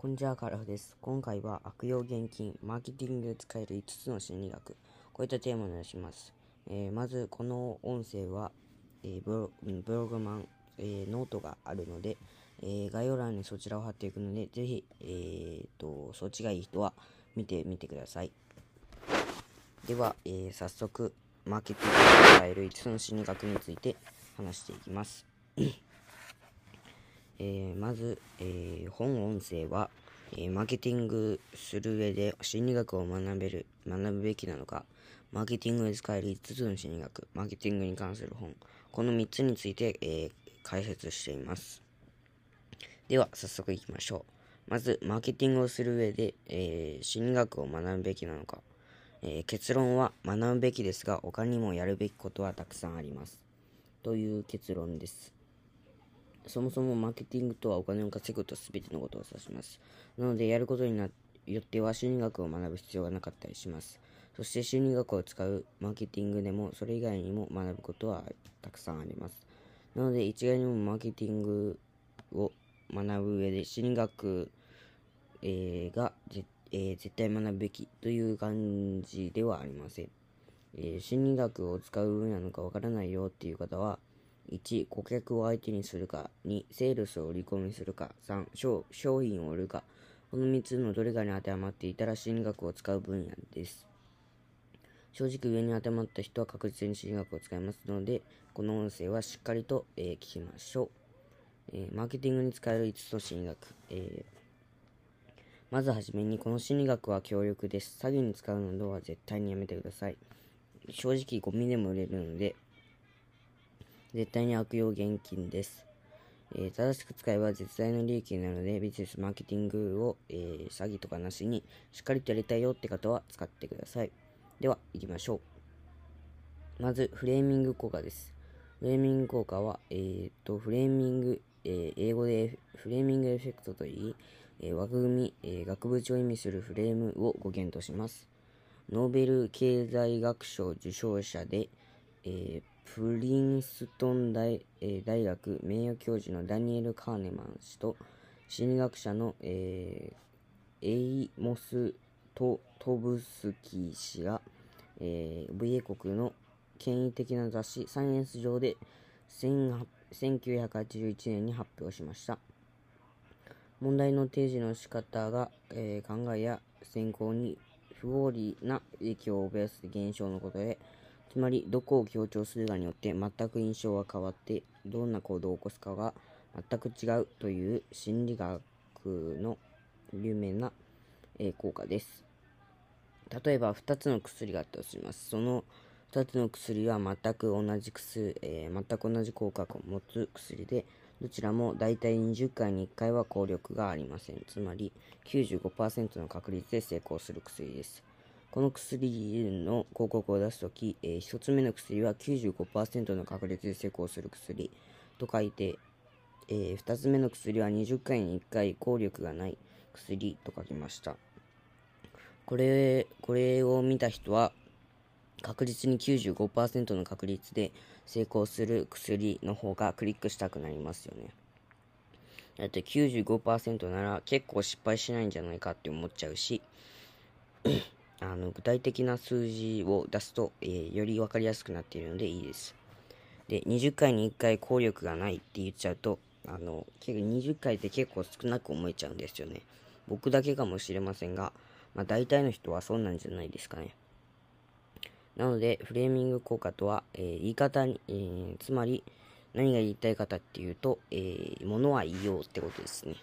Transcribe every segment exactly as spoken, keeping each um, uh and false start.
こんにちは、カラフです。今回は悪用現金、マーケティングで使えるいつつの心理学、こういったテーマをお願いします。えー、まず、この音声は、えー、ブロ、ブログマン、えー、ノートがあるので、えー、概要欄にそちらを貼っていくので、ぜひ、えーと、そっちがいい人は見てみてください。では、えー、早速、マーケティングで使えるいつつの心理学について話していきます。えー、まず、えー、本音声は、えー、マーケティングする上で心理学を学べる、学ぶべきなのか、マーケティングで使えるいつつの心理学、マーケティングに関する本、このみっつについて、えー、解説しています。では、早速いきましょう。まず、マーケティングをする上で、えー、心理学を学ぶべきなのか、えー、結論は学ぶべきですが、他にもやるべきことはたくさんあります。という結論です。そもそもマーケティングとはお金を稼ぐと全てのことを指します。なのでやることによっては心理学を学ぶ必要がなかったりします。そして心理学を使うマーケティングでもそれ以外にも学ぶことはたくさんあります。なので一概にもマーケティングを学ぶ上で心理学、えー、が、えー、絶対学ぶべきという感じではありません。えー、心理学を使う上なのかわからないよっていう方は、いち. 顧客を相手にするか、に. セールスを売り込みするか、さん. 商, 商品を売るか、このみっつのどれかに当てはまっていたら心理学を使う分野です。正直上に当てはまった人は確実に心理学を使いますので、この音声はしっかりと、えー、聞きましょう、えー。マーケティングに使えるいつつの心理学、えー。まずはじめに、この心理学は強力です。詐欺に使うのは絶対にやめてください。正直ゴミでも売れるので、絶対に悪用現金です、えー、正しく使えば絶大な利益になるので、ビジネスマーケティングを、えー、詐欺とかなしにしっかりとやりたいよって方は使ってください。では行きましょう。まずフレーミング効果です。フレーミング効果は、えー、とフレーミング、えー、英語でフレーミングエフェクトといい、えー、枠組み、えー、額縁を意味するフレームを語源とします。ノーベル経済学賞受賞者で、えープリンストン 大,、えー、大学名誉教授のダニエル・カーネマン氏と心理学者の、えー、エイモス・ト, トブスキー氏が、えー、英国の権威的な雑誌サイエンス上でせんきゅうひゃくはちじゅういちねんに発表しました。問題の提示の仕方が、えー、考えや選考に不合理な影響を及ぼす現象のことで、つまり、どこを強調するかによって全く印象が変わって、どんな行動を起こすかが全く違うという心理学の有名な、えー、効果です。例えば、ふたつの薬があったとします。そのふたつの薬は全く同じ薬、えー、全く同じ効果を持つ薬で、どちらもだいたいにじゅっかいにいっかいは効力がありません。つまり、きゅうじゅうごパーセント の確率で成功する薬です。この薬の広告を出すとき、えー、ひとつめの薬は きゅうじゅうごパーセント の確率で成功する薬と書いて、えー、ふたつめの薬はにじゅっかいにいっかい効力がない薬と書きました。これ、これを見た人は確実に きゅうじゅうごパーセント の確率で成功する薬の方がクリックしたくなりますよね。だって きゅうじゅうごパーセント なら結構失敗しないんじゃないかって思っちゃうし、あの具体的な数字を出すと、えー、より分かりやすくなっているのでいいです。で、にじゅっかいにいっかい効力がないって言っちゃうと、あの結構にじゅっかいって結構少なく思えちゃうんですよね。僕だけかもしれませんが、まあ、大体の人はそうなんじゃないですかね。なのでフレーミング効果とは、えー、言い方に、えー、つまり何が言いたいかっていうと、えー、ものは言いようってことですね。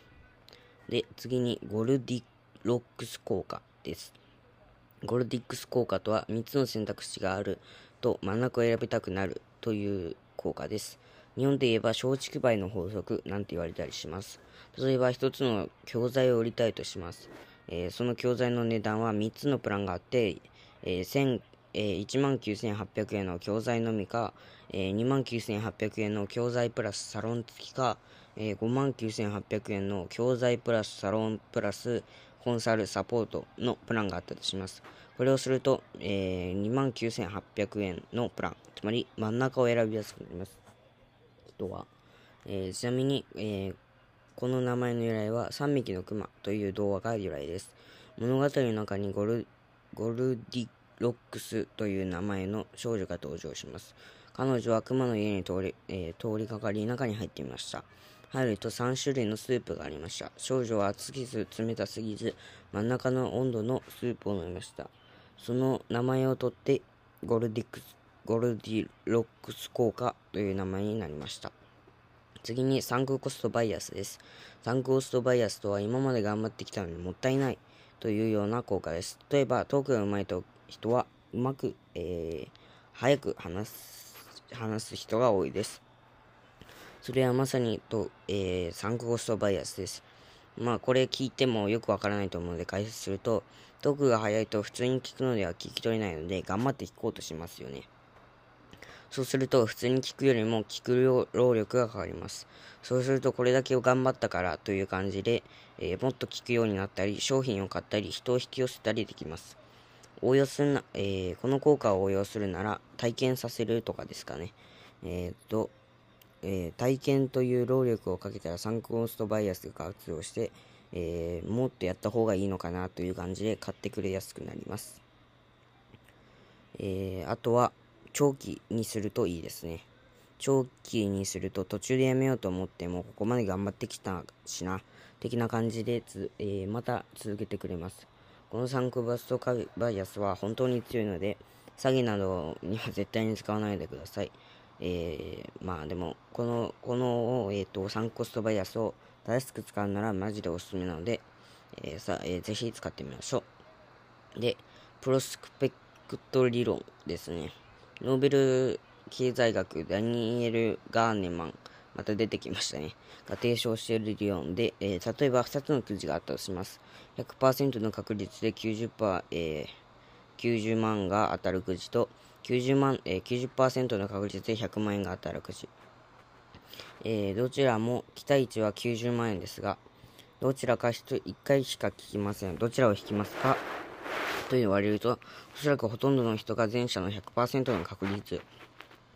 で、次にゴルディロックス効果です。ゴルディックス効果とはみっつの選択肢があると真ん中を選びたくなるという効果です。日本で言えば松竹梅の法則なんて言われたりします。例えばひとつの教材を売りたいとします。えー、その教材の値段はみっつのプランがあって、えーえー、いちまんきゅうせんはっぴゃくえんの教材のみか、えー、にまんきゅうせんはっぴゃくえんの教材プラスサロン付きか、えー、ごまんきゅうせんはっぴゃくえんの教材プラスサロンプラスコンサルサポートのプランがあったとします。これをすると、えー、にまんきゅうせんはっぴゃくえんのプラン、つまり真ん中を選びやすくなります。人は、えー、ちなみに、えー、この名前の由来は三匹の熊という童話が由来です。物語の中にゴル、ゴルディロックスという名前の少女が登場します。彼女は熊の家に通り、えー、通りかかり中に入っていました。入るとさん種類のスープがありました。少女は熱すぎず冷たすぎず真ん中の温度のスープを飲みました。その名前を取ってゴルディックスゴルディロックス効果という名前になりました。次にサンクコストバイアスです。サンクコストバイアスとは今まで頑張ってきたのにもったいないというような効果です。例えばトークがうまいと人はうまく、えー、早く話す、話す人が多いです。それはまさにと、えー、サンクコストバイアスです。まあこれ聞いてもよくわからないと思うので解説すると、トークが早いと普通に聞くのでは聞き取れないので頑張って聞こうとしますよね。そうすると普通に聞くよりも聞く労力がかかります。そうするとこれだけを頑張ったからという感じで、えー、もっと聞くようになったり商品を買ったり人を引き寄せたりできます。応用するな、えー、この効果を応用するなら体験させるとかですかね。えー、っと、えー、体験という労力をかけたらサンクコストバイアスが活用して、えー、もっとやった方がいいのかなという感じで買ってくれやすくなります。えー、あとは長期にするといいですね。長期にすると途中でやめようと思ってもここまで頑張ってきたしな的な感じでつ、えー、また続けてくれます。このサンクコストバイアスは本当に強いので詐欺などには絶対に使わないでください。えー、まあでもこのこの、えー、とサンクコストバイアスを正しく使うならマジでおすすめなので、えーさえー、ぜひ使ってみましょう。でプロスペクト理論ですね。ノーベル経済学ダニエル・ガーネマン、また出てきましたね、が提唱している理論で、えー、例えばふたつのくじがあったとします。 ひゃくパーセント の確率で きゅうじゅうパーセント、えー、きゅうじゅうまんが当たるくじと きゅうじゅうまん、えー、きゅうじゅっパーセント の確率でひゃくまんえんが当たるくじ、えー、どちらも期待値はきゅうじゅうまんえんですが、どちらかいっかいしか聞きません。どちらを引きますかと言われると、おそらくほとんどの人が前者の ひゃくパーセント の確率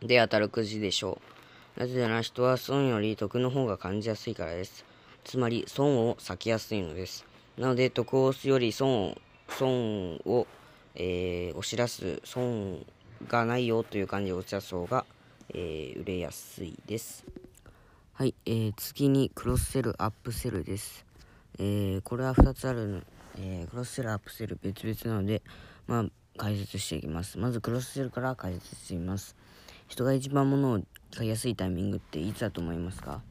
で当たるくじでしょう。なぜなら人は損より得の方が感じやすいからです。つまり損を避けやすいのです。なので得を押すより損を、損を、えー、押し出す、損がないよという感じを押し出す方が、えー、売れやすいです。はい、えー、次にクロスセル、アップセルです。えー、これはふたつあるの。えー、クロスセルアップセル別々なので、まあ、解説していきます。まずクロスセルから解説してみます。人が一番物を買いやすいタイミングっていつだと思いますか？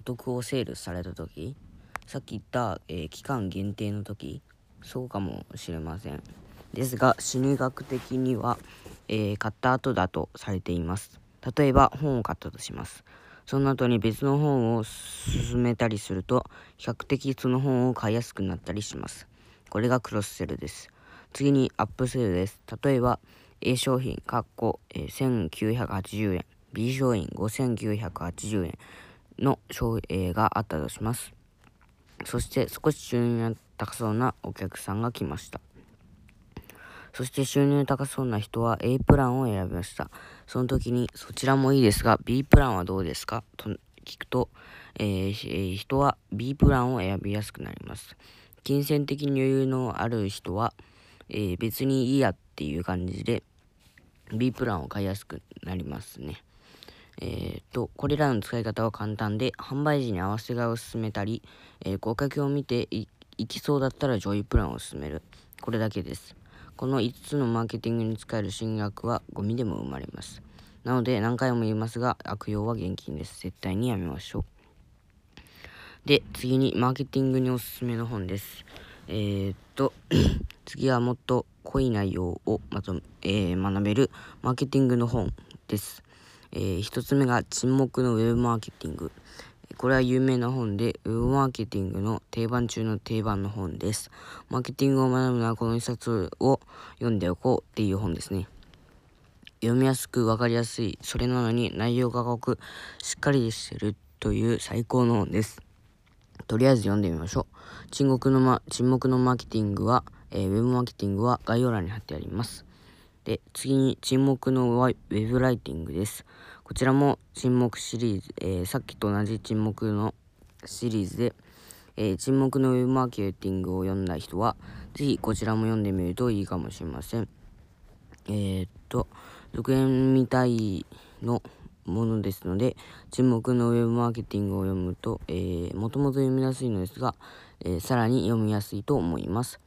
お得をセールされた時、さっき言った、えー、期間限定の時、そうかもしれません。ですが心理学的には、えー、買った後だとされています。例えば本を買ったとします。その後に別の本を進めたりすると、比較的その本を買いやすくなったりします。これがクロスセルです。次にアップセルです。例えば A 商品、かっこ、えー、せんきゅうひゃくはちじゅうえん、B 商品ごせんきゅうひゃくはちじゅうえんの商品があったとします。そして少し収入が高そうなお客さんが来ました。そして収入高そうな人は A プランを選びました。その時にそちらもいいですが B プランはどうですかと聞くと、えー、人は B プランを選びやすくなります。金銭的に余裕のある人は、えー、別にいいやっていう感じで B プランを買いやすくなりますね。えー、とこれらの使い方は簡単で、販売時に合わせ買いを進めたり、えー、顧客を見て い, いきそうだったら上位プランを進める。これだけです。このいつつのマーケティングに使える金額はゴミでも生まれます。なので何回も言いますが、悪用は厳禁です。絶対にやめましょう。で、次にマーケティングにおすすめの本です。えー、っと、次はもっと濃い内容をまとめ、えー、学べるマーケティングの本です。えー、ひとつめが沈黙のウェブマーケティング。これは有名な本で、ウェブマーケティングの定番中の定番の本です。マーケティングを学ぶならこのいっさつを読んでおこうっていう本ですね。読みやすく分かりやすい、それなのに内容が濃くしっかりしてるという最高の本です。とりあえず読んでみましょう。沈黙の、ま、沈黙のマーケティングは、えー、ウェブマーケティングは概要欄に貼ってあります。で、次に沈黙のウェブライティングです。こちらも沈黙シリーズ、えー、さっきと同じ沈黙のシリーズで、えー、沈黙のウェブマーケティングを読んだ人はぜひこちらも読んでみるといいかもしれません。えー、っと続編みたいのものですので、沈黙のウェブマーケティングを読むと、えー、もともと読みやすいのですが、えー、さらに読みやすいと思います。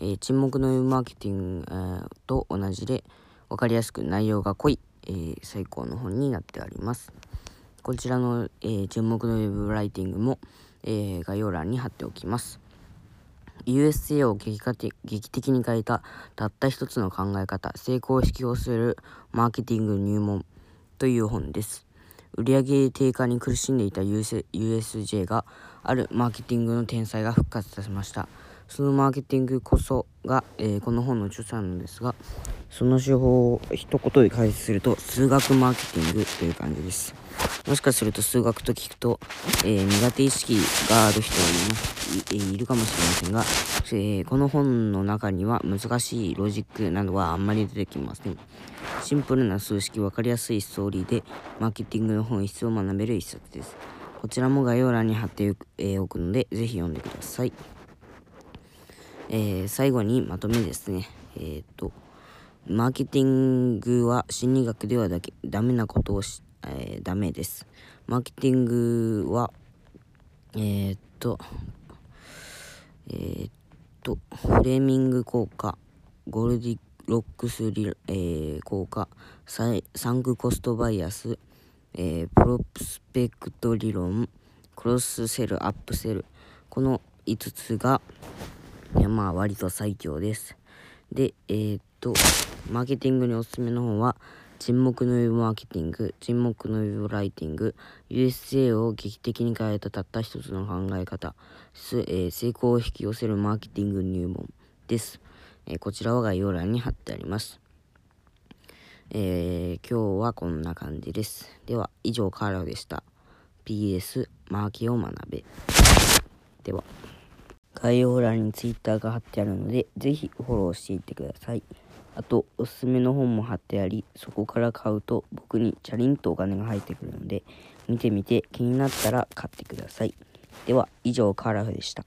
えー、沈黙のウェブマーケティング、えー、と同じで分かりやすく内容が濃い、えー、最高の本になってあります。こちらの、えー、沈黙のウェブライティングも、えー、概要欄に貼っておきます。 ユーエスジェー を劇化的、劇的に変えたたった一つの考え方、成功を引き寄せるマーケティング入門という本です。売上低下に苦しんでいた ユーエスジェー があるマーケティングの天才が復活させました。そのマーケティングこそが、えー、この本の著者なのですが、その手法を一言で解説すると数学マーケティングという感じです。もしかすると数学と聞くと、えー、苦手意識がある人も い, い, いるかもしれませんが、えー、この本の中には難しいロジックなどはあんまり出てきません。シンプルな数式、分かりやすいストーリーでマーケティングの本質を学べる一冊です。こちらも概要欄に貼っておくのでぜひ読んでください。えー、最後にまとめですね。えー、っとマーケティングは心理学ではだけダメなことをし、えー、ダメです。マーケティングはえー、っとえー、っとフレーミング効果、ゴールディロックスリ、えー、効果、サイ、サンクコストバイアス、えー、プロスペクト理論、クロスセル、アップセル、このいつつがまあ割と最強です。で、えー、っとマーケティングにおすすめの本は沈黙のウェブマーケティング、沈黙のウェブライティング、 ユーエスジェー を劇的に変えたたった一つの考え方、えー、成功を引き寄せるマーケティング入門です。えー、こちらは概要欄に貼ってあります。えー、今日はこんな感じです。では以上カーラでした。 ピーエス マーケを学べ。では概要欄に Twitter が貼ってあるのでぜひフォローしていってください。あとおすすめの本も貼ってあり、そこから買うと僕にチャリンとお金が入ってくるので見てみて気になったら買ってください。では以上カーラフでした。